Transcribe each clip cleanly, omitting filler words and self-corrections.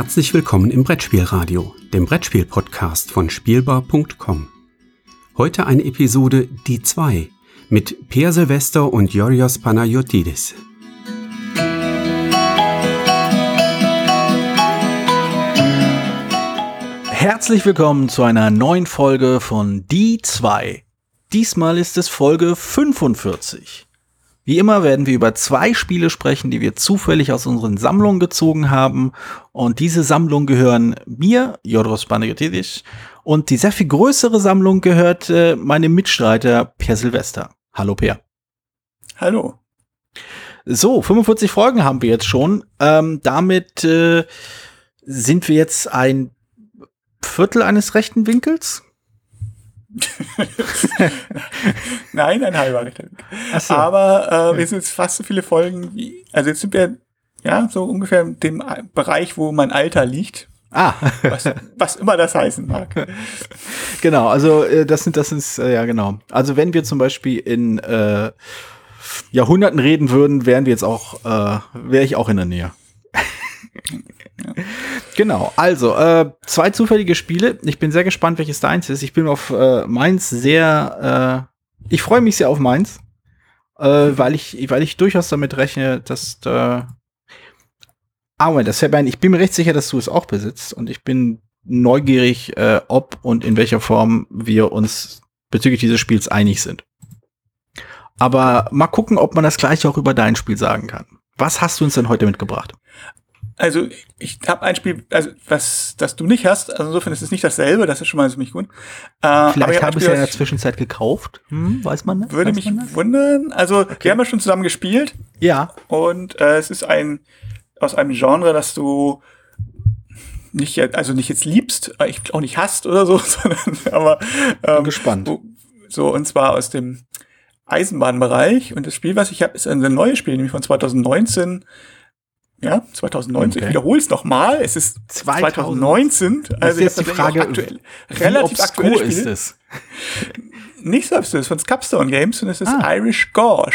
Herzlich willkommen im Brettspielradio, dem Brettspiel-Podcast von spielbar.com. Heute eine Episode Die 2 mit Peer Silvester und Jodros Panagiotis. Herzlich willkommen zu einer neuen Folge von Die 2. Diesmal ist es Folge 45. Wie immer werden wir über zwei Spiele sprechen, die wir zufällig aus unseren Sammlungen gezogen haben. Und diese Sammlung gehören mir, Jodros Panagiotis, und die sehr viel größere Sammlung gehört meinem Mitstreiter Peer Silvester. Hallo Peer. Hallo. So, 45 Folgen haben wir jetzt schon. Damit sind wir jetzt ein Viertel eines rechten Winkels. Nein, ein halber rechter Winkel. Ach so. Aber wir sind jetzt fast so viele Folgen wie, also jetzt sind wir ja so ungefähr in dem Bereich, wo mein Alter liegt. Ah. Was immer das heißen mag. Genau, also das ist ja genau. Also wenn wir zum Beispiel in Jahrhunderten reden würden, wäre ich auch in der Nähe. Ja. Genau, also zwei zufällige Spiele. Ich bin sehr gespannt, welches deins ist. Ich bin auf meins sehr. Ich freue mich sehr auf meins, weil ich durchaus damit rechne, dass. Ich bin mir recht sicher, dass du es auch besitzt, und ich bin neugierig, ob und in welcher Form wir uns bezüglich dieses Spiels einig sind. Aber mal gucken, ob man das Gleiche auch über dein Spiel sagen kann. Was hast du uns denn heute mitgebracht? Also, ich habe ein Spiel, also das du nicht hast, also insofern ist es nicht dasselbe, das ist schon mal ziemlich gut. Vielleicht habe ich es ja in der Zwischenzeit gekauft, weiß man nicht. Würde mich wundern, also okay. Wir haben ja schon zusammen gespielt. Ja. Und es ist aus einem Genre, das du nicht jetzt liebst, auch nicht hast oder so, sondern aber bin gespannt. So, und zwar aus dem Eisenbahnbereich, und das Spiel, was ich habe, ist ein neues Spiel, nämlich von 2019. Ja, 2019, okay. Ich wiederhole es nochmal. Es ist 2019. Also jetzt die Frage, relativ aktuell ist es. Nicht so absurd, es ist von Capstone Games, und es ist Irish Gauge.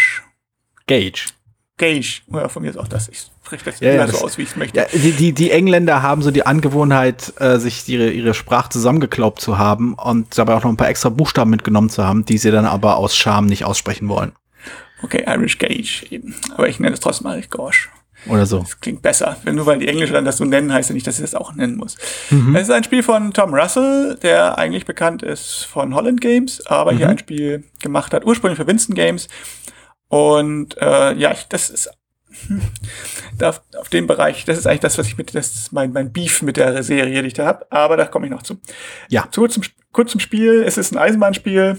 Ja, von mir ist auch das. Ich spreche das immer so aus, wie ich es möchte. Ja, die Engländer haben so die Angewohnheit, sich ihre Sprache zusammengeklaubt zu haben und dabei auch noch ein paar extra Buchstaben mitgenommen zu haben, die sie dann aber aus Scham nicht aussprechen wollen. Okay, Irish Gauge eben. Aber ich nenne es trotzdem Irish Gauge. Oder so. Das klingt besser. Nur weil die Englischer dann das so nennen, heißt ja nicht, dass ich das auch nennen muss. Mhm. Es ist ein Spiel von Tom Russell, der eigentlich bekannt ist von Holland Games, aber hier ein Spiel gemacht hat, ursprünglich für Winston Games. Und das ist auf dem Bereich, das ist eigentlich das, was ich mit, das ist mein Beef mit der Serie, die ich da habe, aber da komme ich noch zu. Ja. Kurz zum Spiel, es ist ein Eisenbahnspiel.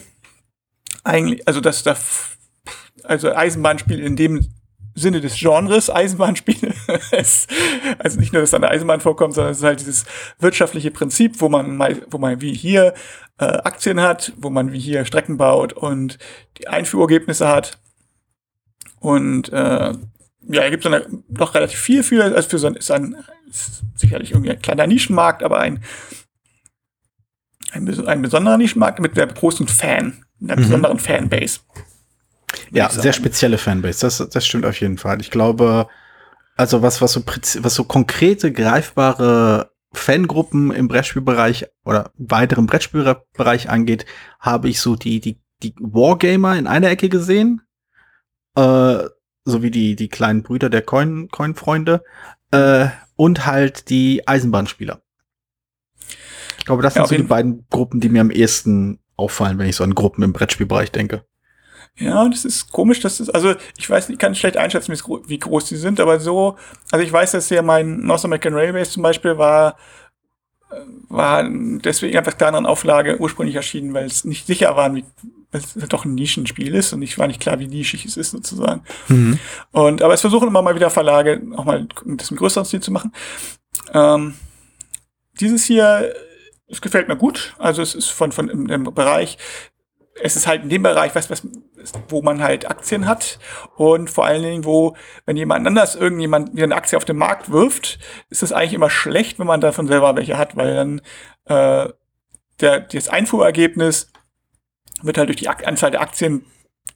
Eigentlich, Eisenbahnspiel in dem Sinne des Genres Eisenbahnspiele. Also nicht nur, dass da eine Eisenbahn vorkommt, sondern es ist halt dieses wirtschaftliche Prinzip, wo man wie hier Aktien hat, wo man wie hier Strecken baut und die Einführergebnisse hat. Und da gibt es noch relativ viel für. Also für so ist sicherlich irgendwie ein kleiner Nischenmarkt, aber ein besonderer Nischenmarkt mit einer großen besonderen Fanbase. Ja, sehr spezielle Fanbase, das stimmt auf jeden Fall. Ich glaube, also was so konkrete, greifbare Fangruppen im Brettspielbereich oder weiteren Brettspielbereich angeht, habe ich so die Wargamer in einer Ecke gesehen, sowie die kleinen Brüder der Coin-Freunde und halt die Eisenbahnspieler. Ich glaube, das sind so die beiden Gruppen, die mir am ehesten auffallen, wenn ich so an Gruppen im Brettspielbereich denke. Ja, das ist komisch, ich weiß nicht, ich kann schlecht einschätzen, wie groß die sind, aber so, also ich weiß, dass ja mein North American Railways zum Beispiel war deswegen einfach kleineren Auflage ursprünglich erschienen, weil es nicht sicher war, weil es doch ein Nischenspiel ist, und ich war nicht klar, wie nischig es ist sozusagen. Mhm. Aber es versuchen immer mal wieder Verlage auch mal das im größeren Stil zu machen. Dieses hier, es gefällt mir gut, also es ist von im Bereich. Es ist halt in dem Bereich, wo man halt Aktien hat, und vor allen Dingen, wenn irgendjemand wieder eine Aktie auf den Markt wirft, ist das eigentlich immer schlecht, wenn man davon selber welche hat, weil dann das Einfuhrergebnis wird halt durch die Anzahl der Aktien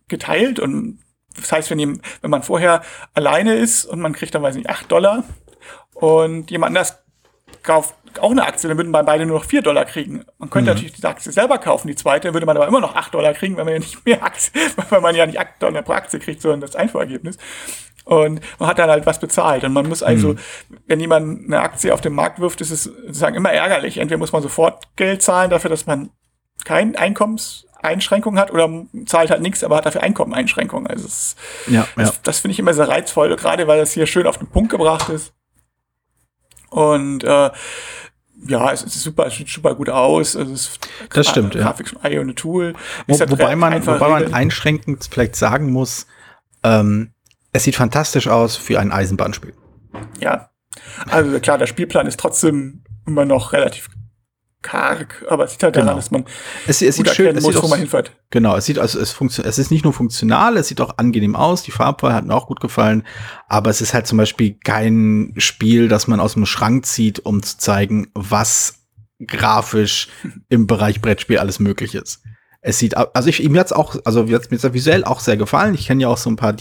geteilt, und das heißt, wenn man vorher alleine ist und man kriegt dann, weiß nicht, $8 und jemand anders kauft auch eine Aktie, dann würden wir beide nur noch $4 kriegen. Man könnte natürlich diese Aktie selber kaufen, die zweite, würde man aber immer noch $8 kriegen, weil man ja nicht mehr Aktien, weil man ja nicht $8 pro Aktie kriegt, sondern das Einfuhrergebnis. Und man hat dann halt was bezahlt. Und man muss also, wenn jemand eine Aktie auf den Markt wirft, ist es sozusagen immer ärgerlich. Entweder muss man sofort Geld zahlen dafür, dass man keine Einkommenseinschränkungen hat, oder zahlt halt nichts, aber hat dafür Einkommeneinschränkungen. Also das finde ich immer sehr reizvoll, gerade weil das hier schön auf den Punkt gebracht ist. Und es sieht super gut aus. Also es das stimmt, ja. Grafik von IO und Tool. Wobei man einschränkend vielleicht sagen muss, es sieht fantastisch aus für ein Eisenbahnspiel. Ja, also klar, der Spielplan ist trotzdem immer noch relativ karg, aber es sieht halt daran, dass man es gut sieht schön, muss, es sieht wo man hinfährt. Genau, es ist nicht nur funktional, es sieht auch angenehm aus, die Farbwahl hat mir auch gut gefallen, aber es ist halt zum Beispiel kein Spiel, das man aus dem Schrank zieht, um zu zeigen, was grafisch im Bereich Brettspiel alles möglich ist. Es sieht, mir hat es visuell auch sehr gefallen. Ich kenne ja auch so ein paar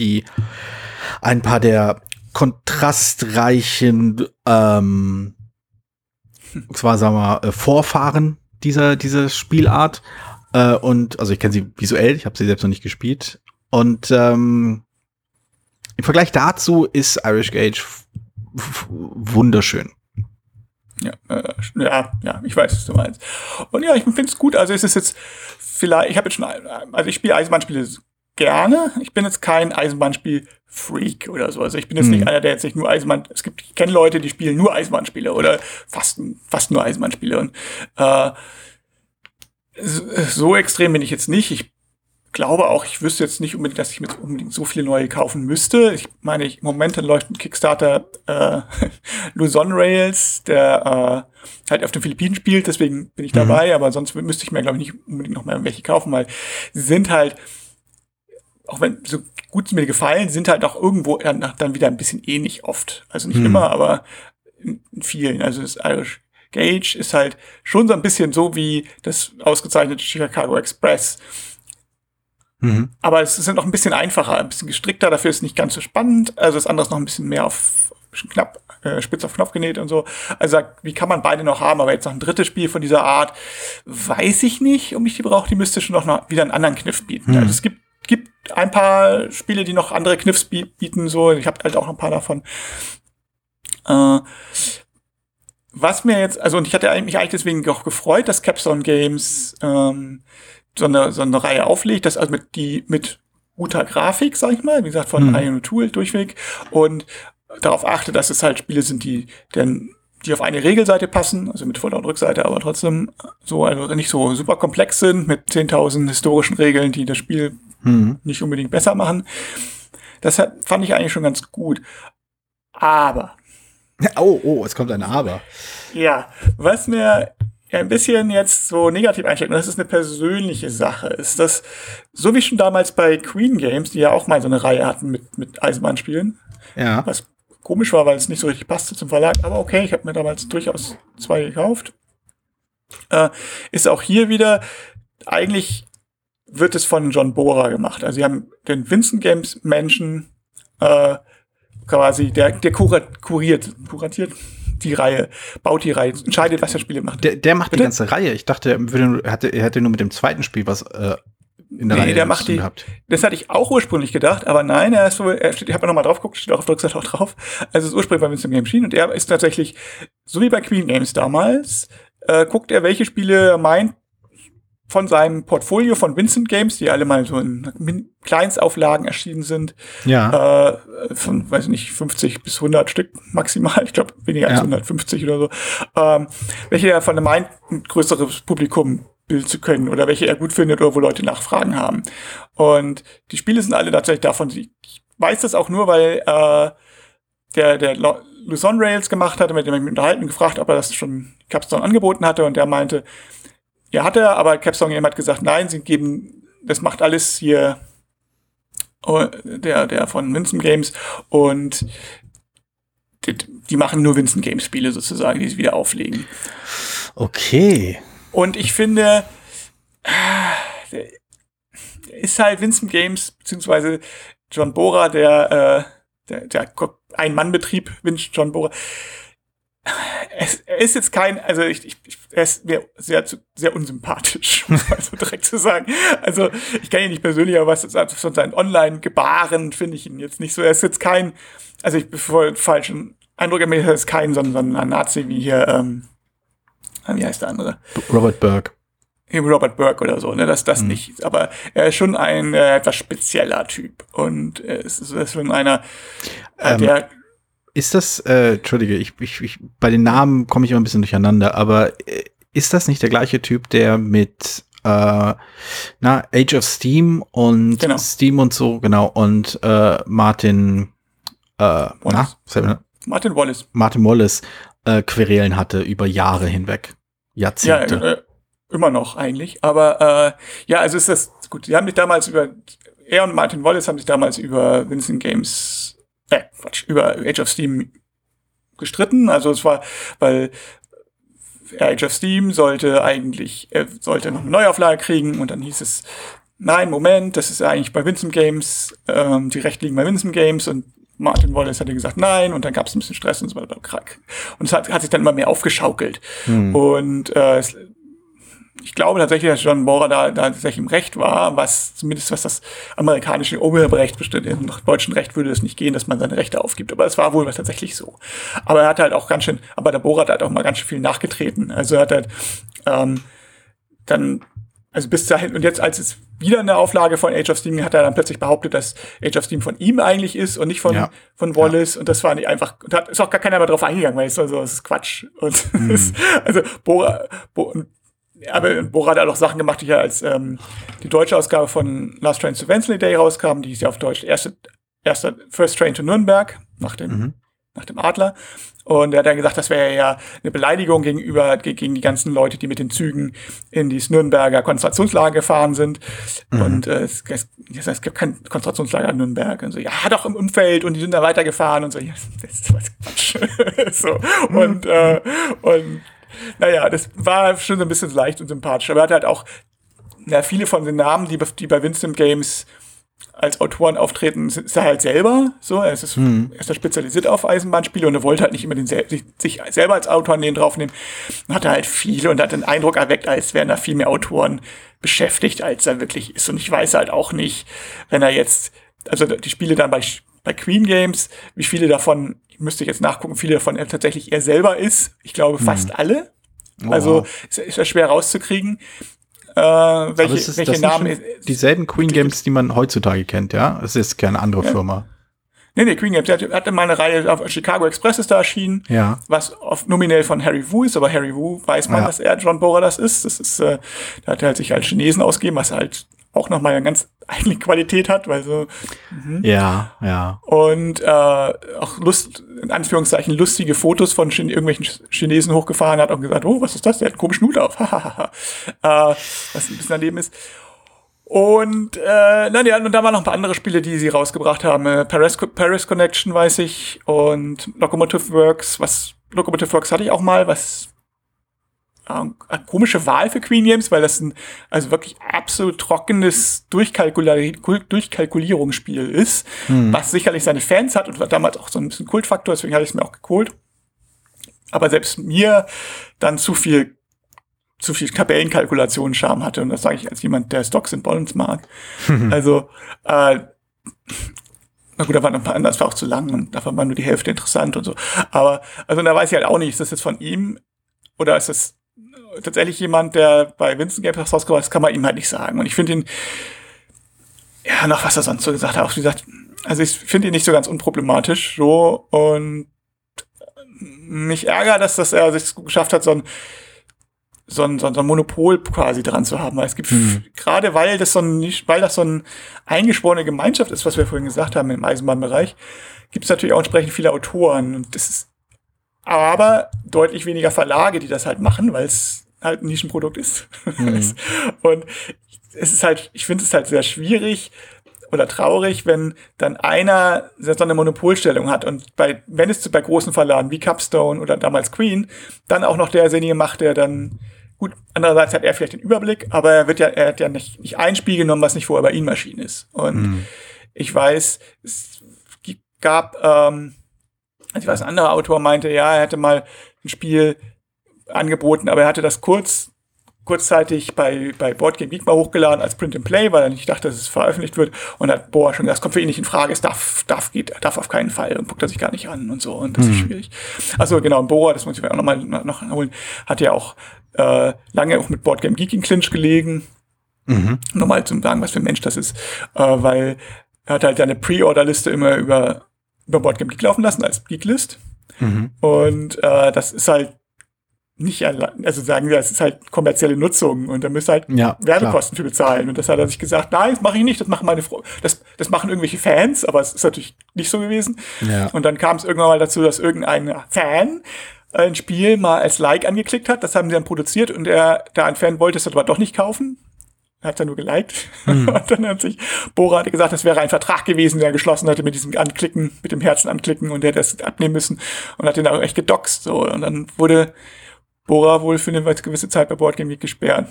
der kontrastreichen, zwar sagen wir mal, Vorfahren dieser Spielart. Ich kenne sie visuell, ich habe sie selbst noch nicht gespielt. Und im Vergleich dazu ist Irish Gauge wunderschön. Ja, ich weiß, was du meinst. Und ja, ich finde es gut. Also es ist jetzt vielleicht, ich spiele Eisenbahnspiele gerne. Ich bin jetzt kein Eisenbahnspiel-Freak oder so. Also ich bin jetzt nicht einer, der jetzt nicht nur ich kenne Leute, die spielen nur Eisenbahnspiele oder fast nur Eisenbahnspiele. Und so extrem bin ich jetzt nicht. Ich glaube auch, ich wüsste jetzt nicht unbedingt, dass ich mir unbedingt so viele neue kaufen müsste. Ich meine, im Moment läuft ein Kickstarter Luzon Rails, der halt auf den Philippinen spielt, deswegen bin ich dabei, aber sonst müsste ich mir, glaube ich, nicht unbedingt noch mal welche kaufen, weil sie sind halt, auch wenn so gut sie mir gefallen, sind halt auch irgendwo dann wieder ein bisschen ähnlich oft. Also nicht immer, aber in vielen. Also das Irish Gauge ist halt schon so ein bisschen so wie das ausgezeichnete Chicago Express. Aber es ist noch ein bisschen einfacher, ein bisschen gestrickter, dafür ist es nicht ganz so spannend. Also das andere ist noch ein bisschen mehr spitz auf Knopf genäht und so. Also wie kann man beide noch haben? Aber jetzt noch ein drittes Spiel von dieser Art, weiß ich nicht, ob ich die brauche. Die müsste schon noch wieder einen anderen Kniff bieten. Also es gibt ein paar Spiele, die noch andere Kniffs bieten. So, ich habe halt auch ein paar davon. Was mir jetzt, ich hatte mich eigentlich deswegen auch gefreut, dass Capstone Games so eine Reihe auflegt, das also mit guter Grafik, sag ich mal, wie gesagt, von Ion Tool durchweg, und darauf achte, dass es halt Spiele sind, die auf eine Regelseite passen, also mit Vorder- und Rückseite, aber trotzdem nicht so super komplex sind, mit 10.000 historischen Regeln, die das Spiel nicht unbedingt besser machen. Das fand ich eigentlich schon ganz gut. Aber. Oh, es kommt ein Aber. Ja, was mir ein bisschen jetzt so negativ einstecken, und das ist eine persönliche Sache, ist das, so wie schon damals bei Queen Games, die ja auch mal so eine Reihe hatten mit Eisenbahnspielen, was komisch war, weil es nicht so richtig passte zum Verlag, aber okay, ich habe mir damals durchaus 2 gekauft, ist auch hier wieder, eigentlich wird es von John Bohrer gemacht, also sie haben den Vincent Games Menschen quasi, der kuratiert die Reihe, baut die Reihe, entscheidet, was er Spiele macht. Der macht Bitte? Die ganze Reihe. Ich dachte, er hätte nur mit dem zweiten Spiel was in der Reihe gehabt. Das hatte ich auch ursprünglich gedacht, aber nein, ich habe ja nochmal drauf geguckt, steht auch auf der Rückseite auch drauf. Also ist ursprünglich bei Winsome Games erschienen, und er ist tatsächlich, so wie bei Queen Games damals, guckt er, welche Spiele er meint, von seinem Portfolio von Vincent Games, die alle mal so in Kleinstauflagen erschienen sind, von, weiß ich nicht, 50 bis 100 Stück maximal, ich glaube weniger als 150 oder so, welche er von meint, ein größeres Publikum bilden zu können oder welche er gut findet oder wo Leute Nachfragen haben. Und die Spiele sind alle tatsächlich davon, ich weiß das auch nur, weil der Luzon Rails gemacht hatte, mit dem ich mich unterhalten und gefragt, ob er das schon Capstone angeboten hatte, und der meinte, ja, hat er, aber Capstone Game hat gesagt, nein, sie geben, das macht alles hier der von Winsome Games, und die machen nur Winsome Games Spiele sozusagen, die sie wieder auflegen. Okay. Und ich finde, ist halt Winsome Games, beziehungsweise John Bohrer, der Ein-Mann-Betrieb, John Bohrer, Er ist jetzt kein, also er ist mir sehr unsympathisch, um mal so direkt zu sagen. Also ich kenne ihn nicht persönlich, aber von seinen Online-Gebaren finde ich ihn jetzt nicht so. Er ist jetzt kein, also ich bin voll falschen Eindruck, er ist kein, sondern ein Nazi wie hier, wie heißt der andere? Robert Burke oder so, ne, das nicht. Aber er ist schon ein etwas spezieller Typ. Und er ist schon einer, der... Ist das, entschuldige, ich bei den Namen komme ich immer ein bisschen durcheinander, aber ist das nicht der gleiche Typ, der mit Age of Steam und genau. Steam und so, genau, und Martin Wallace Querelen hatte über Jahre hinweg, Jahrzehnte. Ja, immer noch eigentlich, aber ja, also ist das, gut, er und Martin Wallace haben sich damals über Winston Games über Age of Steam gestritten. Also es war, weil Age of Steam sollte noch eine Neuauflage kriegen und dann hieß es, nein, Moment, das ist eigentlich bei Winsome Games, die Rechte liegen bei Winsome Games und Martin Wallace hatte gesagt nein und dann gab es ein bisschen Stress und so weiter. Und es hat sich dann immer mehr aufgeschaukelt. Und ich glaube tatsächlich, dass John Bohrer da tatsächlich im Recht war, was das amerikanische Urheberrecht bestimmt. Nach deutschem Recht würde es nicht gehen, dass man seine Rechte aufgibt. Aber es war wohl tatsächlich so. Aber der Bohrer hat halt auch mal ganz schön viel nachgetreten. Also er hat halt, bis dahin, und jetzt, als es wieder eine Auflage von Age of Steam, hat er dann plötzlich behauptet, dass Age of Steam von ihm eigentlich ist und nicht von Wallace. Ja. Und das war nicht einfach, und da ist auch gar keiner mehr drauf eingegangen, weil es so, das ist Quatsch. Und also Aber Bohrer hat auch Sachen gemacht, die ja als die deutsche Ausgabe von Last Train to Wenzel Day rauskam, die ist ja auf Deutsch erste First Train to Nürnberg nach dem Adler. Und er hat dann gesagt, das wäre ja eine Beleidigung gegen die ganzen Leute, die mit den Zügen in die Nürnberger Konzentrationslager gefahren sind. Und es gibt kein Konzentrationslager in Nürnberg. Und so, ja, doch im Umfeld und die sind da weitergefahren und so, ja, das ist was Quatsch. So. Und naja, das war schon so ein bisschen leicht und sympathisch. Aber er hat halt auch viele von den Namen, die bei Winsome Games als Autoren auftreten, ist er halt selber. So, er ist da spezialisiert auf Eisenbahnspiele und er wollte halt nicht immer sich selber als Autor draufnehmen. Und hat halt viele und hat den Eindruck erweckt, als wären da viel mehr Autoren beschäftigt, als er wirklich ist. Und ich weiß halt auch nicht, wenn er jetzt, also die Spiele dann bei Queen Games, wie viele davon, müsste ich jetzt nachgucken, viele davon tatsächlich er selber ist. Ich glaube, fast alle. Oh. Also ist ja schwer rauszukriegen, welche Namen... Dieselben Queen Games, die man heutzutage kennt, ja? Es ist keine andere Firma. Nee, Queen Games. Er hatte mal eine Reihe, auf Chicago Express ist da erschienen, was nominell von Harry Wu ist, aber Harry Wu weiß man, dass er John Bohrer das ist. Das ist, da hat er halt sich als Chinesen ausgegeben, was halt auch nochmal eine ganz eigene Qualität hat, weil so. Ja. Und auch in Anführungszeichen, lustige Fotos von irgendwelchen Chinesen hochgefahren hat und gesagt, oh, was ist das? Der hat einen komischen Hut auf. Was ein bisschen daneben ist. Und und da waren noch ein paar andere Spiele, die sie rausgebracht haben. Paris Connection, weiß ich, und Locomotive Works hatte ich auch mal, was eine komische Wahl für Queen Games, weil das ein also wirklich absolut trockenes Durchkalkulierungsspiel ist, was sicherlich seine Fans hat und war damals auch so ein bisschen Kultfaktor, deswegen hatte ich es mir auch geholt. Aber selbst mir dann zu viel Tabellenkalkulation-Charme hatte und das sage ich als jemand, der Stocks and Bonds mag. Also na gut, da war noch ein paar anders, war auch zu lang und davon war nur die Hälfte interessant und so. Aber also da weiß ich halt auch nicht, ist das jetzt von ihm oder ist das tatsächlich jemand, der bei Vincent Games rausgebracht ist, kann man ihm halt nicht sagen. Und ich finde ihn, ja, nach was er sonst so gesagt hat, auch wie gesagt, also ich finde ihn nicht so ganz unproblematisch, so, und mich ärgert, dass er sich geschafft hat, so ein Monopol quasi dran zu haben. Weil es gibt, gerade weil das so eine eingeschworene Gemeinschaft ist, was wir vorhin gesagt haben im Eisenbahnbereich, gibt es natürlich auch entsprechend viele Autoren. Und das ist aber deutlich weniger Verlage, die das halt machen, weil es halt ein Nischenprodukt ist. Und es ist halt, ich finde es halt sehr schwierig oder traurig, wenn dann einer so eine Monopolstellung hat und wenn es bei großen Verlagen wie Capstone oder damals Queen dann auch noch derjenige macht, der dann, gut, andererseits hat er vielleicht den Überblick, aber er hat ja nicht ein Spiel genommen, was nicht vorher bei ihm erschienen ist. Und ich weiß, es gab, ein anderer Autor meinte, ja, er hätte mal ein Spiel angeboten, aber er hatte das kurzzeitig bei BoardGameGeek mal hochgeladen als Print and Play, weil er nicht dachte, dass es veröffentlicht wird, und hat Bohrer schon gesagt, das kommt für ihn nicht in Frage, es darf auf keinen Fall, und guckt er sich gar nicht an und so, und das ist schwierig. Also genau, Bohrer, das muss ich auch noch holen, hat ja auch lange auch mit BoardGameGeek in Clinch gelegen, nochmal zum sagen, was für ein Mensch das ist, weil er hat halt seine Pre-Order-Liste immer über BoardGameGeek laufen lassen, als Geeklist, und das ist halt nicht allein, also sagen wir, es ist halt kommerzielle Nutzung und da müsst ihr halt Werbekosten für bezahlen. Und das hat er sich gesagt, nein, das mache ich nicht, das machen meine Freunde, das machen irgendwelche Fans, aber es ist natürlich nicht so gewesen. Ja. Und dann kam es irgendwann mal dazu, dass irgendein Fan ein Spiel mal als Like angeklickt hat, das haben sie dann produziert und ein Fan wollte es aber doch nicht kaufen. Er hat dann nur geliked. Und dann hat sich Bohrer gesagt, das wäre ein Vertrag gewesen, der geschlossen hatte mit diesem Anklicken, mit dem Herzen anklicken, und der hätte das abnehmen müssen und hat den auch echt gedoxt. So. Und dann wurde Bohrer wohl für eine gewisse Zeit bei BoardGameGeek gesperrt.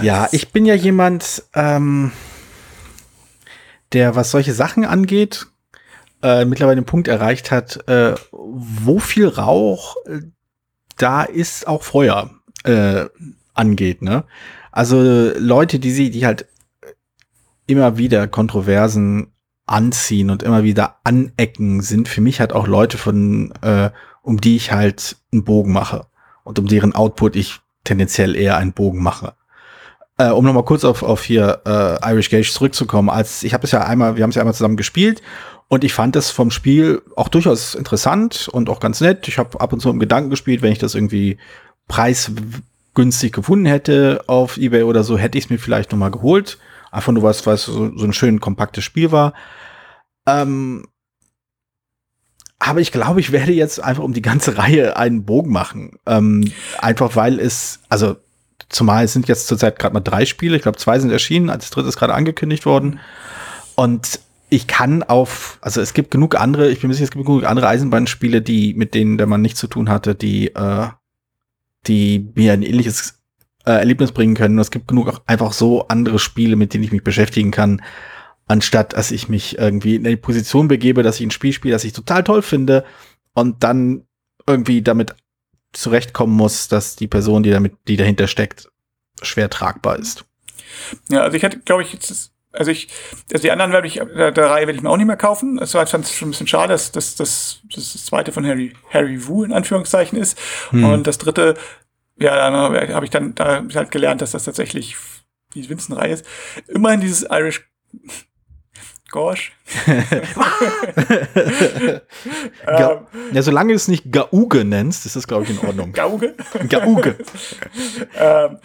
Ja, ich bin ja jemand, der, was solche Sachen angeht, mittlerweile den Punkt erreicht hat, wo viel Rauch, da ist auch Feuer angeht. Ne? Also Leute, die halt immer wieder Kontroversen anziehen und immer wieder anecken, sind für mich halt auch Leute von um die ich halt einen Bogen mache und um deren Output ich tendenziell eher einen Bogen mache. Um nochmal kurz auf hier Irish Gauge zurückzukommen, wir haben es ja einmal zusammen gespielt und ich fand das vom Spiel auch durchaus interessant und auch ganz nett. Ich habe ab und zu im Gedanken gespielt, wenn ich das irgendwie preisgünstig gefunden hätte auf eBay oder so, hätte ich es mir vielleicht nochmal geholt. Einfach nur, weil es so ein schön kompaktes Spiel war. Aber ich glaube, ich werde jetzt einfach um die ganze Reihe einen Bogen machen. Einfach weil zumal es sind jetzt zurzeit gerade mal 3 Spiele. Ich glaube, 2 sind erschienen, das 3. ist gerade angekündigt worden. Und ich kann es gibt genug andere, ich bin mir sicher, es gibt genug andere Eisenbahnspiele, mit denen der Mann nichts zu tun hatte, die mir ein ähnliches Erlebnis bringen können. Und es gibt genug auch einfach so andere Spiele, mit denen ich mich beschäftigen kann, anstatt dass ich mich irgendwie in die Position begebe, dass ich ein Spiel spiele, das ich total toll finde und dann irgendwie damit zurechtkommen muss, dass die Person, die dahinter steckt, schwer tragbar ist. Ja, also ich hatte, glaube ich, die anderen der Reihe werde ich mir auch nicht mehr kaufen. Ich fand es schon ein bisschen schade, dass das zweite von Harry Wu in Anführungszeichen ist. Und das dritte, ja, da habe ich halt gelernt, dass das tatsächlich die Winston-Reihe ist. Immerhin dieses Irish Gauge. Ja, solange du es nicht Gauge nennst, ist das, glaube ich, in Ordnung. Gauge? Gauge.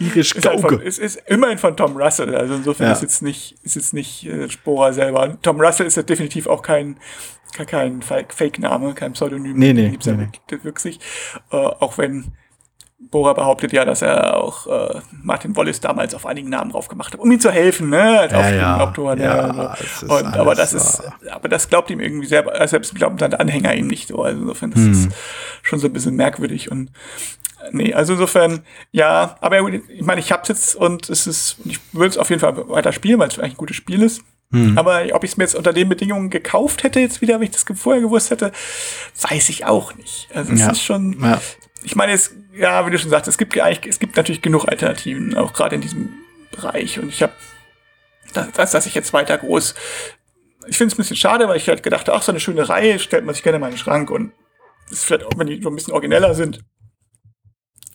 Irisch Gauge. Es ist immerhin von Tom Russell, also insofern ist jetzt nicht Bohrer selber. Tom Russell ist ja definitiv auch kein Fake-Name, kein Pseudonym. Nee. Gibt es ja wirklich. Auch wenn Bohrer behauptet ja, dass er auch Martin Wallace damals auf einigen Namen drauf gemacht hat, um ihm zu helfen, ne? Aber das glaubt ihm irgendwie selber, selbst glauben seine Anhänger ihm nicht so. Also insofern, das ist schon so ein bisschen merkwürdig und aber ich meine, ich hab's jetzt und ich würde es auf jeden Fall weiter spielen, weil es eigentlich ein gutes Spiel ist. Aber ob ich es mir jetzt unter den Bedingungen gekauft hätte, jetzt wieder, wenn ich das vorher gewusst hätte, weiß ich auch nicht. Also es ist schon. Ja. Ich meine, wie du schon sagst, es gibt natürlich genug Alternativen, auch gerade in diesem Bereich. Und ich habe das lasse ich jetzt weiter groß. Ich finde es ein bisschen schade, weil ich halt gedacht habe, so eine schöne Reihe stellt man sich gerne mal in den Schrank. Und ist vielleicht auch, wenn die so ein bisschen origineller sind,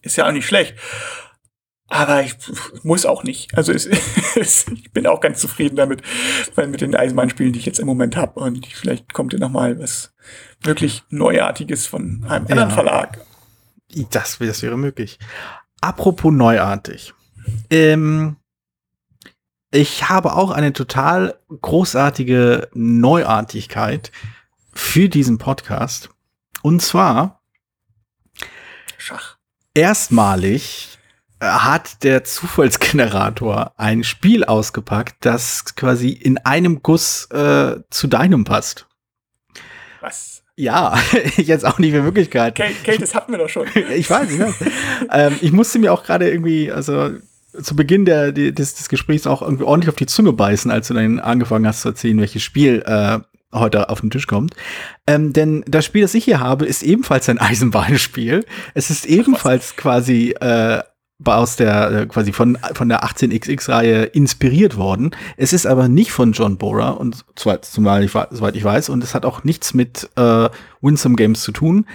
ist ja auch nicht schlecht. Aber ich muss auch nicht. Also ich bin auch ganz zufrieden damit, weil mit den Eisenbahnspielen, die ich jetzt im Moment habe. Und vielleicht kommt ja noch mal was wirklich Neuartiges von einem anderen Verlag. Das wäre möglich. Apropos neuartig. Ich habe auch eine total großartige Neuartigkeit für diesen Podcast. Und zwar Schach. Erstmalig hat der Zufallsgenerator ein Spiel ausgepackt, das quasi in einem Guss zu deinem passt. Was? Ja, jetzt auch nicht mehr Möglichkeit. Kate, das hatten wir doch schon. Ich weiß, ja. Ich musste mir auch gerade irgendwie, also zu Beginn des Gesprächs auch irgendwie ordentlich auf die Zunge beißen, als du dann angefangen hast zu erzählen, welches Spiel heute auf den Tisch kommt. Denn das Spiel, das ich hier habe, ist ebenfalls ein Eisenbahnspiel. Es ist ebenfalls quasi aus der quasi von der 18XX-Reihe inspiriert worden. Es ist aber nicht von John Bohrer und zumal soweit ich weiß, und es hat auch nichts mit Winsome Games zu tun.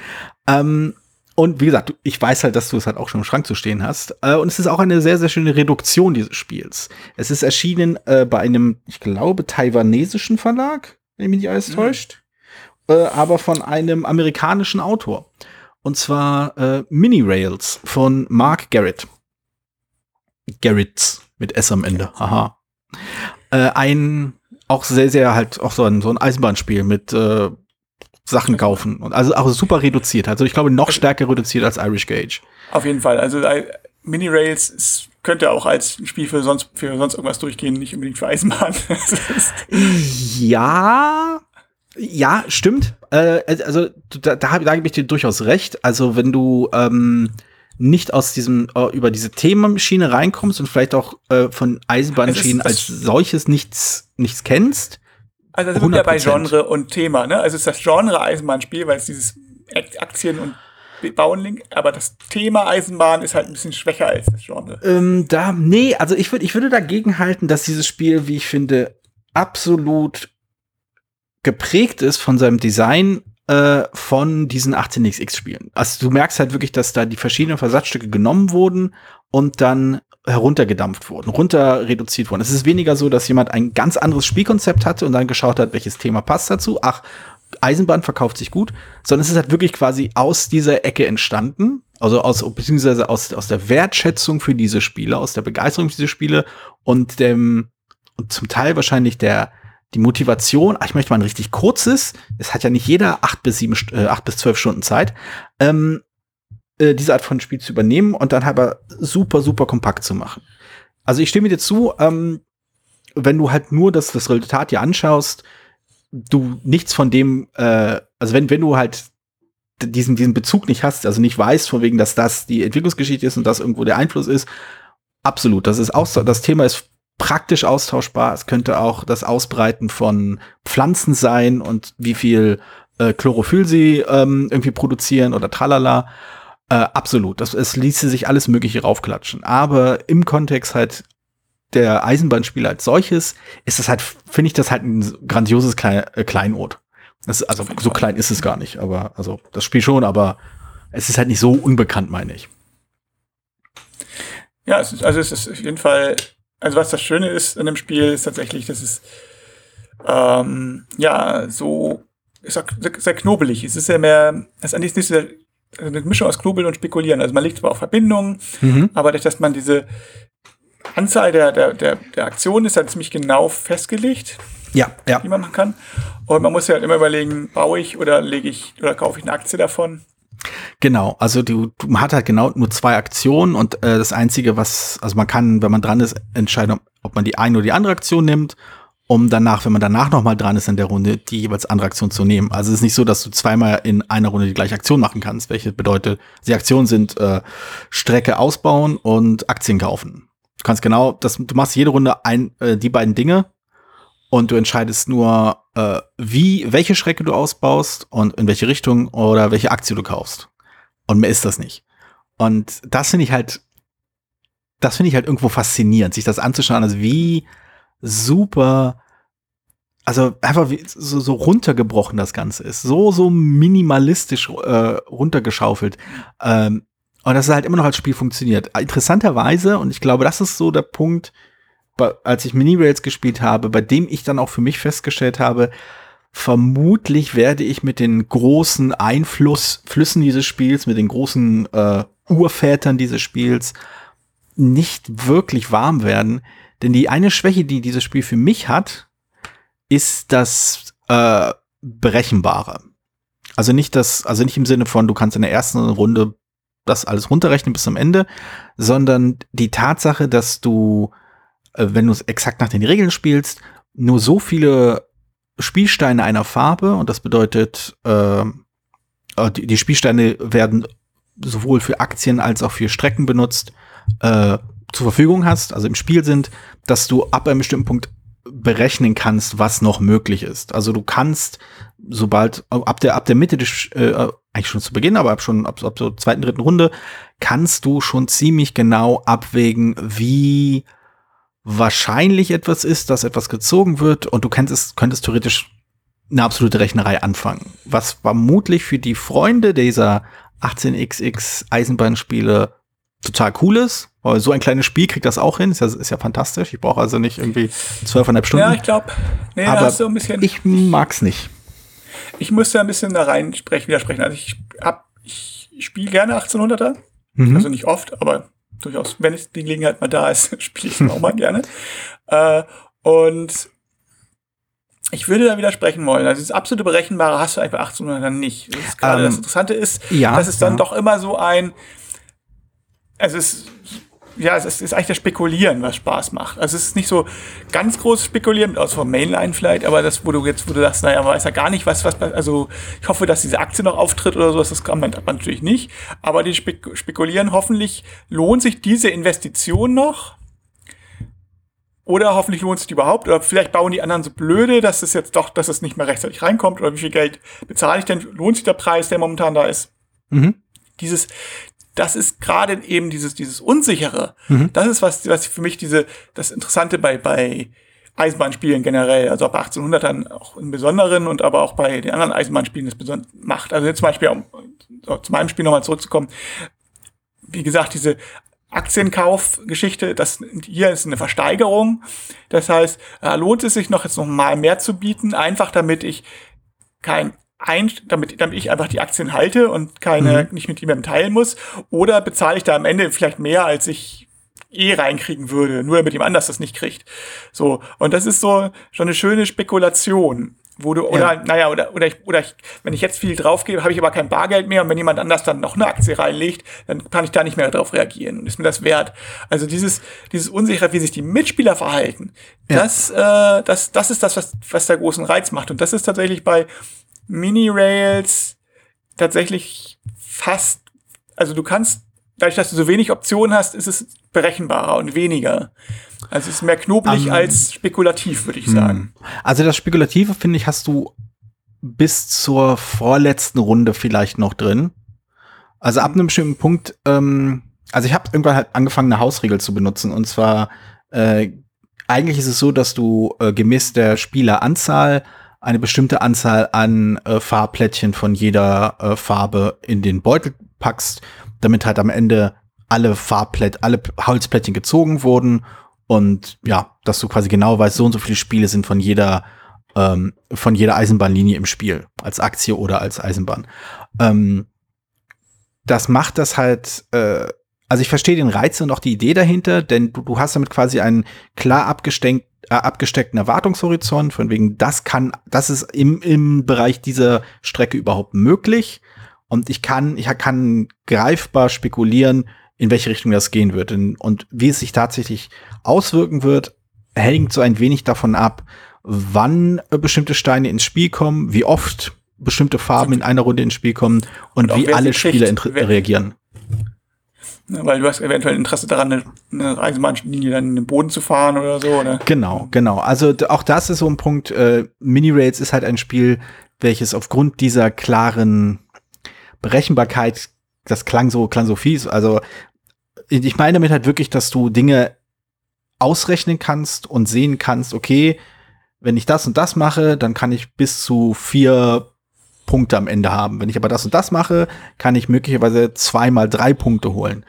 Und wie gesagt, ich weiß halt, dass du es halt auch schon im Schrank zu stehen hast. Und es ist auch eine sehr, sehr schöne Reduktion dieses Spiels. Es ist erschienen bei einem, ich glaube, taiwanesischen Verlag, wenn mich nicht alles täuscht, aber von einem amerikanischen Autor. Und zwar Mini-Rails von Mark Garrett. Garrett's mit S am Ende. Haha. Ein auch sehr, sehr halt auch so ein Eisenbahnspiel mit Sachen kaufen. Und also auch super reduziert. Also ich glaube, noch stärker reduziert als Irish Gauge. Auf jeden Fall. Also Mini-Rails könnte auch als Spiel für sonst irgendwas durchgehen, nicht unbedingt für Eisenbahn. Ja, stimmt. Also da gebe ich dir durchaus recht. Also wenn du nicht aus diesem über diese Themenschiene reinkommst und vielleicht auch von Eisenbahnschienen als solches nichts kennst. Also das sind ja bei Genre und Thema, ne? Also es ist das Genre Eisenbahnspiel, weil es dieses Aktien- und Bauenlink, aber das Thema Eisenbahn ist halt ein bisschen schwächer als das Genre. Also ich würde dagegen halten, dass dieses Spiel, wie ich finde, absolut geprägt ist von seinem Design von diesen 18xx-Spielen. Also du merkst halt wirklich, dass da die verschiedenen Versatzstücke genommen wurden und dann heruntergedampft wurden, runter reduziert wurden. Es ist weniger so, dass jemand ein ganz anderes Spielkonzept hatte und dann geschaut hat, welches Thema passt dazu. Ach, Eisenbahn verkauft sich gut, sondern es ist halt wirklich quasi aus dieser Ecke entstanden, also beziehungsweise aus der Wertschätzung für diese Spiele, aus der Begeisterung für diese Spiele und zum Teil wahrscheinlich die Motivation. Ich möchte mal ein richtig kurzes, es hat ja nicht jeder 8 bis 12 Stunden Zeit, diese Art von Spiel zu übernehmen und dann aber super, super kompakt zu machen. Also ich stimme mit dir zu, wenn du halt nur das Resultat dir anschaust, du nichts von dem, also wenn du halt diesen Bezug nicht hast, also nicht weißt, von wegen, dass das die Entwicklungsgeschichte ist und das irgendwo der Einfluss ist, absolut, das Thema ist praktisch austauschbar. Es könnte auch das Ausbreiten von Pflanzen sein und wie viel Chlorophyll sie irgendwie produzieren oder tralala. Absolut. Es ließe sich alles Mögliche raufklatschen. Aber im Kontext halt der Eisenbahnspiele als solches ist das halt, finde ich, das halt ein grandioses Kleinod. Also so klein ist es gar nicht, aber also das Spiel schon, aber es ist halt nicht so unbekannt, meine ich. Ja, es ist auf jeden Fall. Also was das Schöne ist an dem Spiel, ist tatsächlich, dass es sehr knobelig. Es ist ja mehr, es ist eigentlich nicht so eine Mischung aus Knobeln und Spekulieren. Also man legt zwar auf Verbindungen, aber dadurch, dass man diese Anzahl der Aktionen ist halt ziemlich genau festgelegt, die man machen kann. Und man muss ja halt immer überlegen, baue ich oder lege ich oder kaufe ich eine Aktie davon. Genau, also man hat halt genau nur 2 Aktionen und das Einzige, also man kann, wenn man dran ist, entscheiden, ob man die eine oder die andere Aktion nimmt, um danach, wenn man danach nochmal dran ist in der Runde, die jeweils andere Aktion zu nehmen. Also es ist nicht so, dass du zweimal in einer Runde die gleiche Aktion machen kannst, welche bedeutet, die Aktionen sind Strecke ausbauen und Aktien kaufen. Du kannst genau, du machst jede Runde die beiden Dinge und du entscheidest nur, welche Strecke du ausbaust und in welche Richtung oder welche Aktie du kaufst. Und mehr ist das nicht. Und das finde ich halt irgendwo faszinierend, sich das anzuschauen, also wie super, also einfach so runtergebrochen das Ganze ist, so minimalistisch runtergeschaufelt. Und das ist halt immer noch als Spiel funktioniert. Interessanterweise, und ich glaube, das ist so der Punkt, als ich Mini-Rails gespielt habe, bei dem ich dann auch für mich festgestellt habe, vermutlich werde ich mit den großen Einflüssen dieses Spiels, mit den großen Urvätern dieses Spiels nicht wirklich warm werden. Denn die eine Schwäche, die dieses Spiel für mich hat, ist das Berechenbare. Also nicht im Sinne von, du kannst in der ersten Runde das alles runterrechnen bis zum Ende, sondern die Tatsache, dass du, wenn du es exakt nach den Regeln spielst, nur so viele Spielsteine einer Farbe, und das bedeutet, die Spielsteine werden sowohl für Aktien als auch für Strecken benutzt, zur Verfügung hast, also im Spiel sind, dass du ab einem bestimmten Punkt berechnen kannst, was noch möglich ist. Also du kannst, sobald ab der Mitte des eigentlich schon zu Beginn, aber ab so zweiten, dritten Runde kannst du schon ziemlich genau abwägen, wie wahrscheinlich etwas ist, dass etwas gezogen wird, und du könntest theoretisch eine absolute Rechnerei anfangen. Was vermutlich für die Freunde dieser 18xx Eisenbahnspiele total cool ist, weil so ein kleines Spiel kriegt das auch hin, ist ja fantastisch. Ich brauche also nicht irgendwie 12,5 Stunden. Ja, ich glaube, aber so ein bisschen, ich mag's nicht. Ich müsste ein bisschen da rein widersprechen. Also ich spiele gerne 1800er, also nicht oft, aber durchaus, wenn die Gelegenheit mal da ist, spiele ich auch mal gerne. Und ich würde da widersprechen wollen. Also das absolute Berechenbare hast du einfach 1800er nicht. Gerade das Interessante ist, dass es dann doch immer so ein, also es ist eigentlich das Spekulieren, was Spaß macht. Also es ist nicht so ganz großes Spekulieren, außer vom Mainline vielleicht, aber das, wo du sagst, naja, man weiß ja gar nicht, was, also ich hoffe, dass diese Aktie noch auftritt oder sowas, das kann man natürlich nicht. Aber die Spekulieren, hoffentlich lohnt sich diese Investition noch. Oder hoffentlich lohnt es die überhaupt, oder vielleicht bauen die anderen so blöde, dass es jetzt doch, dass es nicht mehr rechtzeitig reinkommt, oder wie viel Geld bezahle ich denn, lohnt sich der Preis, der momentan da ist. Mhm. Das ist gerade eben dieses Unsichere. Mhm. Das ist was für mich das Interessante bei Eisenbahnspielen generell, also bei 1800ern auch im Besonderen und aber auch bei den anderen Eisenbahnspielen das besonders macht. Also jetzt zum Beispiel, um zu meinem Spiel nochmal zurückzukommen, wie gesagt, diese Aktienkaufgeschichte, hier ist eine Versteigerung. Das heißt, lohnt es sich noch jetzt nochmal mehr zu bieten, einfach damit ich einfach die Aktien halte und nicht mit jemandem teilen muss, oder bezahle ich da am Ende vielleicht mehr, als ich reinkriegen würde, nur damit jemand anders das nicht kriegt. So, und das ist so schon eine schöne Spekulation, wo du, wenn ich jetzt viel draufgebe, habe ich aber kein Bargeld mehr, und wenn jemand anders dann noch eine Aktie reinlegt, dann kann ich da nicht mehr drauf reagieren, und ist mir das wert. Also dieses Unsicherheit, wie sich die Mitspieler verhalten, das ist das, was der großen Reiz macht, und das ist tatsächlich bei Mini-Rails tatsächlich fast, also du kannst, dadurch, dass du so wenig Optionen hast, ist es berechenbarer und weniger. Also es ist mehr knobelig als spekulativ, würde ich sagen. Also das Spekulative, finde ich, hast du bis zur vorletzten Runde vielleicht noch drin. Also ab einem bestimmten Punkt, also ich habe irgendwann halt angefangen, eine Hausregel zu benutzen. Und zwar, eigentlich ist es so, dass du gemäß der Spieleranzahl eine bestimmte Anzahl an Farbplättchen von jeder Farbe in den Beutel packst, damit halt am Ende alle Holzplättchen gezogen wurden, und ja, dass du quasi genau weißt, so und so viele Spiele sind von jeder Eisenbahnlinie im Spiel, als Aktie oder als Eisenbahn. Das macht das halt, also ich verstehe den Reiz und auch die Idee dahinter, denn du hast damit quasi einen klar abgesteckten Erwartungshorizont, von wegen, das ist im Bereich dieser Strecke überhaupt möglich. Und ich kann greifbar spekulieren, in welche Richtung das gehen wird. Und wie es sich tatsächlich auswirken wird, hängt so ein wenig davon ab, wann bestimmte Steine ins Spiel kommen, wie oft bestimmte Farben in einer Runde ins Spiel kommen und wie alle Spieler reagieren. Weil du hast eventuell Interesse daran, eine Eisenbahnlinie dann in den Boden zu fahren oder so, oder? Genau. Also auch das ist so ein Punkt. Mini-Rails ist halt ein Spiel, welches aufgrund dieser klaren Berechenbarkeit, das klang so fies. Also ich meine damit halt wirklich, dass du Dinge ausrechnen kannst und sehen kannst, okay, wenn ich das und das mache, dann kann ich bis zu 4 Punkte am Ende haben. Wenn ich aber das und das mache, kann ich möglicherweise 2 mal 3 Punkte holen.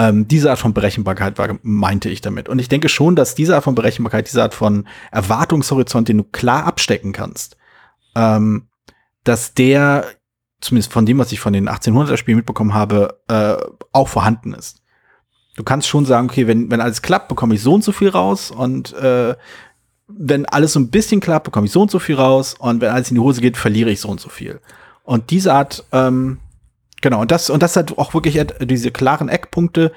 Diese Art von Berechenbarkeit meinte ich damit. Und ich denke schon, dass diese Art von Berechenbarkeit, diese Art von Erwartungshorizont, den du klar abstecken kannst, dass der, zumindest von dem, was ich von den 1800er-Spielen mitbekommen habe, auch vorhanden ist. Du kannst schon sagen, okay, wenn alles klappt, bekomme ich so und so viel raus, und wenn alles so ein bisschen klappt, bekomme ich so und so viel raus, und wenn alles in die Hose geht, verliere ich so und so viel. Und diese Art, und das hat auch wirklich, diese klaren Eckpunkte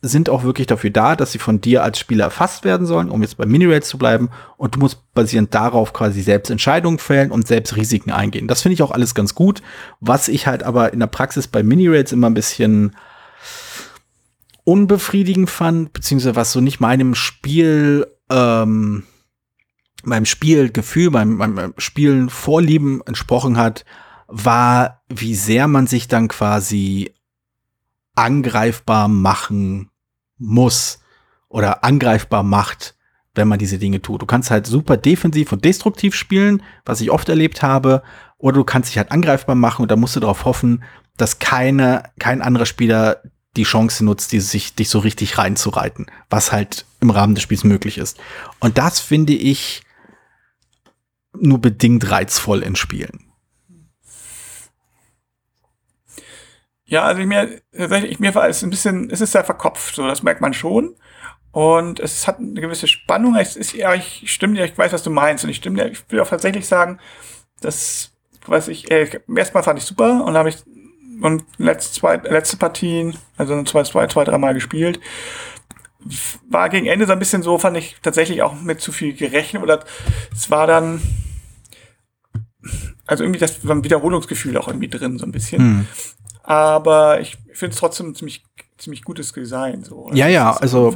sind auch wirklich dafür da, dass sie von dir als Spieler erfasst werden sollen, um jetzt bei Mini-Rails zu bleiben, und du musst basierend darauf quasi selbst Entscheidungen fällen und selbst Risiken eingehen. Das finde ich auch alles ganz gut. Was ich halt aber in der Praxis bei Mini-Rails immer ein bisschen unbefriedigend fand, beziehungsweise was so nicht meinem Spiel meinem Spielgefühl, meinem Spielen Vorlieben entsprochen hat, war, wie sehr man sich dann quasi angreifbar machen muss oder angreifbar macht, wenn man diese Dinge tut. Du kannst halt super defensiv und destruktiv spielen, was ich oft erlebt habe, oder du kannst dich halt angreifbar machen und da musst du darauf hoffen, dass kein anderer Spieler die Chance nutzt, dich so richtig reinzureiten, was halt im Rahmen des Spiels möglich ist. Und das finde ich nur bedingt reizvoll in Spielen. Ja, also mir war es ein bisschen, es ist sehr verkopft, so, das merkt man schon. Und es hat eine gewisse Spannung. Ich stimme dir, ich weiß, was du meinst. Und ich stimme dir, ich will auch tatsächlich sagen, das, weiß ich, erstmal fand ich super und letzte Partien, also zwei, dreimal gespielt, war gegen Ende so ein bisschen so, fand ich tatsächlich auch mit zu viel gerechnet oder es war dann, also irgendwie das so ein Wiederholungsgefühl auch irgendwie drin, so ein bisschen. Hm. Aber ich finde es trotzdem ziemlich gutes Design. So. Ja, also.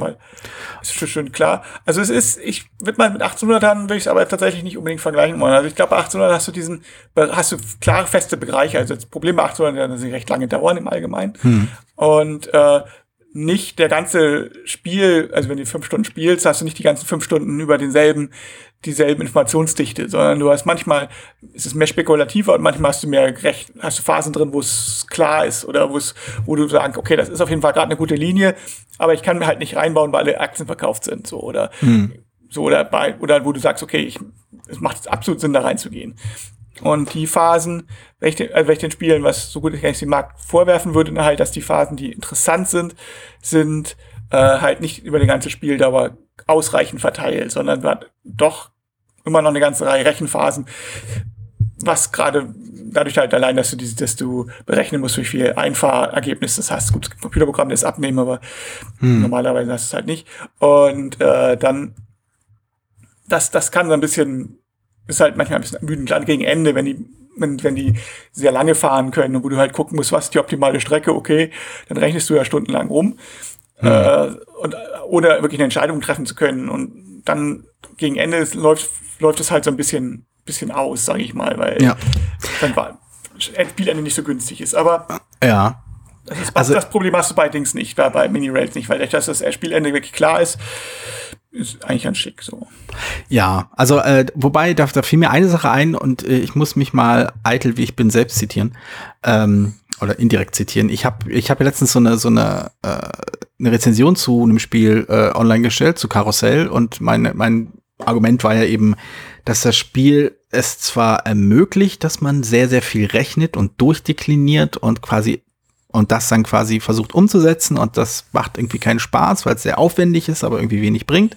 Ist schön klar. Also es ist, ich würde mal mit 1800ern, würde ich es aber tatsächlich nicht unbedingt vergleichen wollen. Also ich glaube, bei 1800 hast du klare, feste Bereiche. Also das Problem bei 1800ern, dass sie recht lange dauern im Allgemeinen. Hm. Und nicht der ganze Spiel, also wenn du 5 Stunden spielst, hast du nicht die ganzen 5 Stunden über dieselben Informationsdichte, sondern du hast manchmal, ist es mehr spekulativer und manchmal hast du hast du Phasen drin, wo es klar ist oder wo du sagst, okay, das ist auf jeden Fall gerade eine gute Linie, aber ich kann mir halt nicht reinbauen, weil alle Aktien verkauft sind, so, oder, so, oder wo du sagst, okay, es macht jetzt absolut Sinn, da reinzugehen. Und die Phasen, wenn ich den Spielen, was so gut ich den Markt vorwerfen würde, halt, dass die Phasen, die interessant sind halt nicht über die ganze Spieldauer ausreichend verteilt, sondern man hat doch immer noch eine ganze Reihe Rechenphasen, was gerade dadurch halt allein, dass du berechnen musst, wie viel Einfahrergebnis das hast. Gut, Computerprogramm das abnehmen, aber normalerweise hast du es halt nicht. Und dann, das kann so ein bisschen, ist halt manchmal ein bisschen ermüdend, gerade gegen Ende, wenn die sehr lange fahren können und wo du halt gucken musst, was ist die optimale Strecke, okay, dann rechnest du ja stundenlang rum. Und ohne wirklich eine Entscheidung treffen zu können. Und dann gegen Ende läuft es halt so ein bisschen aus, sage ich mal, weil dann war Spielende nicht so günstig ist. Aber ja. Das Problem hast du bei Dings nicht, bei Mini-Rails nicht, weil dass das Spielende wirklich klar ist, ist eigentlich ganz schick so. Ja, also wobei, da fiel mir eine Sache ein und ich muss mich mal eitel, wie ich bin, selbst zitieren. Oder indirekt zitieren. Ich hab letztens eine Rezension zu einem Spiel online gestellt, zu Karussell. Und mein Argument war ja eben, dass das Spiel es zwar ermöglicht, dass man sehr, sehr viel rechnet und durchdekliniert und das dann quasi versucht umzusetzen. Und das macht irgendwie keinen Spaß, weil es sehr aufwendig ist, aber irgendwie wenig bringt.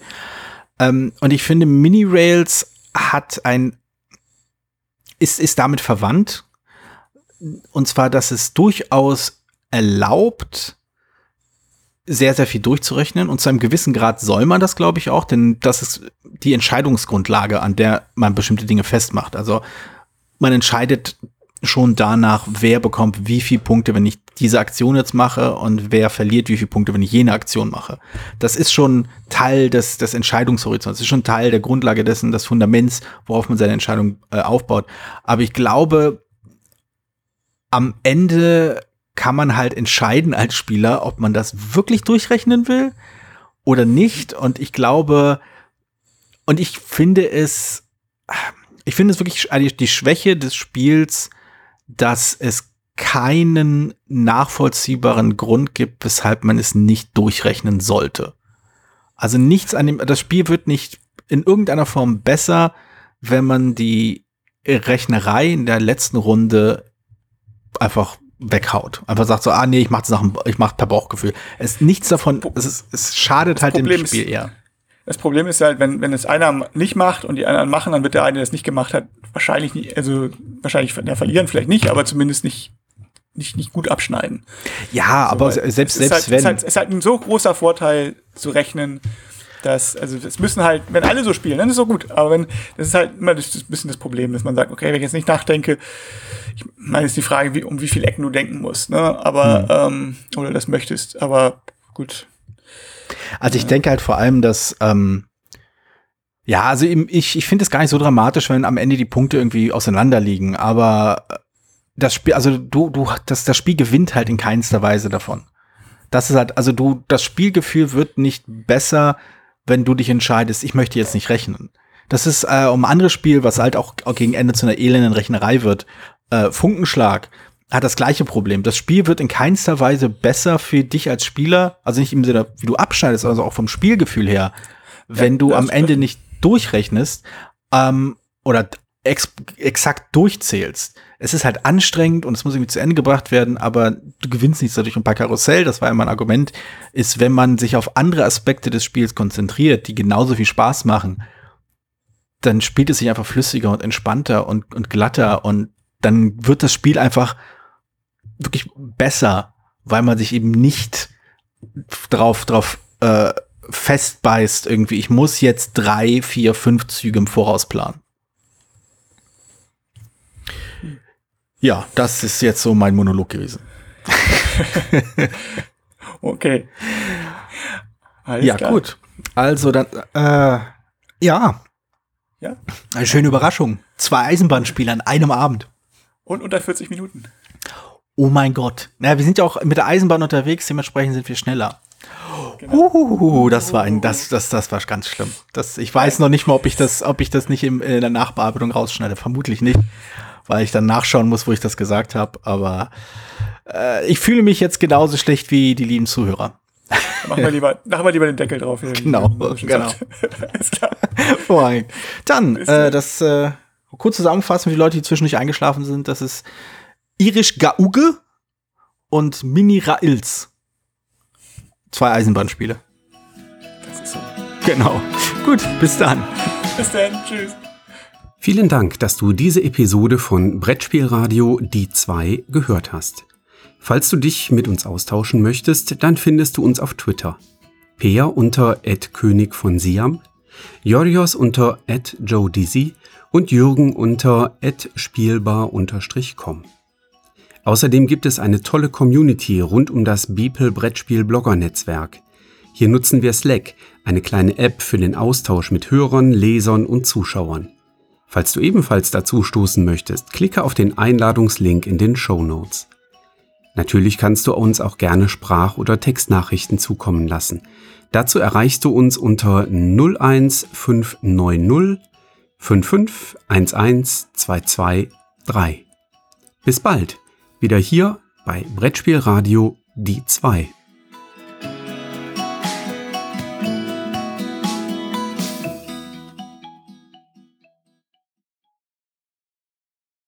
Und ich finde, Mini-Rails ist damit verwandt. Und zwar, dass es durchaus erlaubt, sehr, sehr viel durchzurechnen. Und zu einem gewissen Grad soll man das, glaube ich, auch. Denn das ist die Entscheidungsgrundlage, an der man bestimmte Dinge festmacht. Also man entscheidet schon danach, wer bekommt wie viel Punkte, wenn ich diese Aktion jetzt mache und wer verliert wie viel Punkte, wenn ich jene Aktion mache. Das ist schon Teil des Entscheidungshorizonts. Das ist schon Teil der Grundlage dessen, des Fundaments, worauf man seine Entscheidung aufbaut. Aber ich glaube, am Ende kann man halt entscheiden als Spieler, ob man das wirklich durchrechnen will oder nicht. Und ich glaube, und ich finde es wirklich die Schwäche des Spiels, dass es keinen nachvollziehbaren Grund gibt, weshalb man es nicht durchrechnen sollte. Also nichts an dem, das Spiel wird nicht in irgendeiner Form besser, wenn man die Rechnerei in der letzten Runde einfach weghaut. Einfach sagt so, nee, ich mach per Bauchgefühl. Es ist nichts davon, es schadet halt dem Spiel eher. Das Problem ist halt, wenn es einer nicht macht und die anderen machen, dann wird der eine, der es nicht gemacht hat, wahrscheinlich nicht, also wahrscheinlich verlieren vielleicht nicht, aber zumindest nicht gut abschneiden. Ja, so, aber selbst wenn. Es ist halt ein so großer Vorteil zu rechnen, dass, also es müssen halt, wenn alle so spielen, dann ist es so gut. Aber das ist halt immer das bisschen das Problem, dass man sagt, okay, wenn ich jetzt nicht nachdenke, ich meine, ist die Frage, um wie viele Ecken du denken musst, ne? Aber, oder das möchtest, aber gut. Also ich denke halt vor allem, dass Ja, also ich finde es gar nicht so dramatisch, wenn am Ende die Punkte irgendwie auseinander liegen, aber das Spiel, also das Spiel gewinnt halt in keinster Weise davon. Das ist halt, also das Spielgefühl wird nicht besser, wenn du dich entscheidest, ich möchte jetzt nicht rechnen. Das ist um ein anderes Spiel, was halt auch gegen Ende zu einer elenden Rechnerei wird. Funkenschlag hat das gleiche Problem. Das Spiel wird in keinster Weise besser für dich als Spieler, also nicht im Sinne, wie du abschneidest, also auch vom Spielgefühl her, wenn du am Ende nicht durchrechnest oder exakt durchzählst. Es ist halt anstrengend und es muss irgendwie zu Ende gebracht werden, aber du gewinnst nichts dadurch. Und bei Karussell, das war ja mein Argument, ist, wenn man sich auf andere Aspekte des Spiels konzentriert, die genauso viel Spaß machen, dann spielt es sich einfach flüssiger und entspannter und glatter und dann wird das Spiel einfach wirklich besser, weil man sich eben nicht drauf festbeißt irgendwie. Ich muss jetzt 3, 4, 5 Züge im Voraus planen. Ja, das ist jetzt so mein Monolog gewesen. Okay. Alles ja, klar. Gut. Also dann, ja. Eine schöne Überraschung. 2 Eisenbahnspiele an einem Abend. Und unter 40 Minuten. Oh mein Gott. Naja, wir sind ja auch mit der Eisenbahn unterwegs, dementsprechend sind wir schneller. Genau. Das war ganz schlimm. Ich weiß noch nicht mal, ob ich das nicht in der Nachbearbeitung rausschneide. Vermutlich nicht, weil ich dann nachschauen muss, wo ich das gesagt habe. Aber ich fühle mich jetzt genauso schlecht wie die lieben Zuhörer. Mach mal lieber den Deckel drauf. Genau. Alles klar. Vorrangig. Dann, kurz zusammenfassen für die Leute, die zwischendurch eingeschlafen sind. Das ist Irish Gauge und Mini-Rails. 2 Eisenbahnspiele. Das ist so. Genau. Gut, bis dann. Bis dann, tschüss. Vielen Dank, dass du diese Episode von Brettspielradio Die 2 gehört hast. Falls du dich mit uns austauschen möchtest, dann findest du uns auf Twitter. Peer unter @KönigVonSiam, Giorgos unter @JoeDizzy und Jürgen unter @spielbar.com. Außerdem gibt es eine tolle Community rund um das Beeple-Brettspiel-Blogger-Netzwerk. Hier nutzen wir Slack, eine kleine App für den Austausch mit Hörern, Lesern und Zuschauern. Falls du ebenfalls dazu stoßen möchtest, klicke auf den Einladungslink in den Shownotes. Natürlich kannst du uns auch gerne Sprach- oder Textnachrichten zukommen lassen. Dazu erreichst du uns unter 01590 55 11 223. Bis bald! Wieder hier bei Brettspielradio Die 2.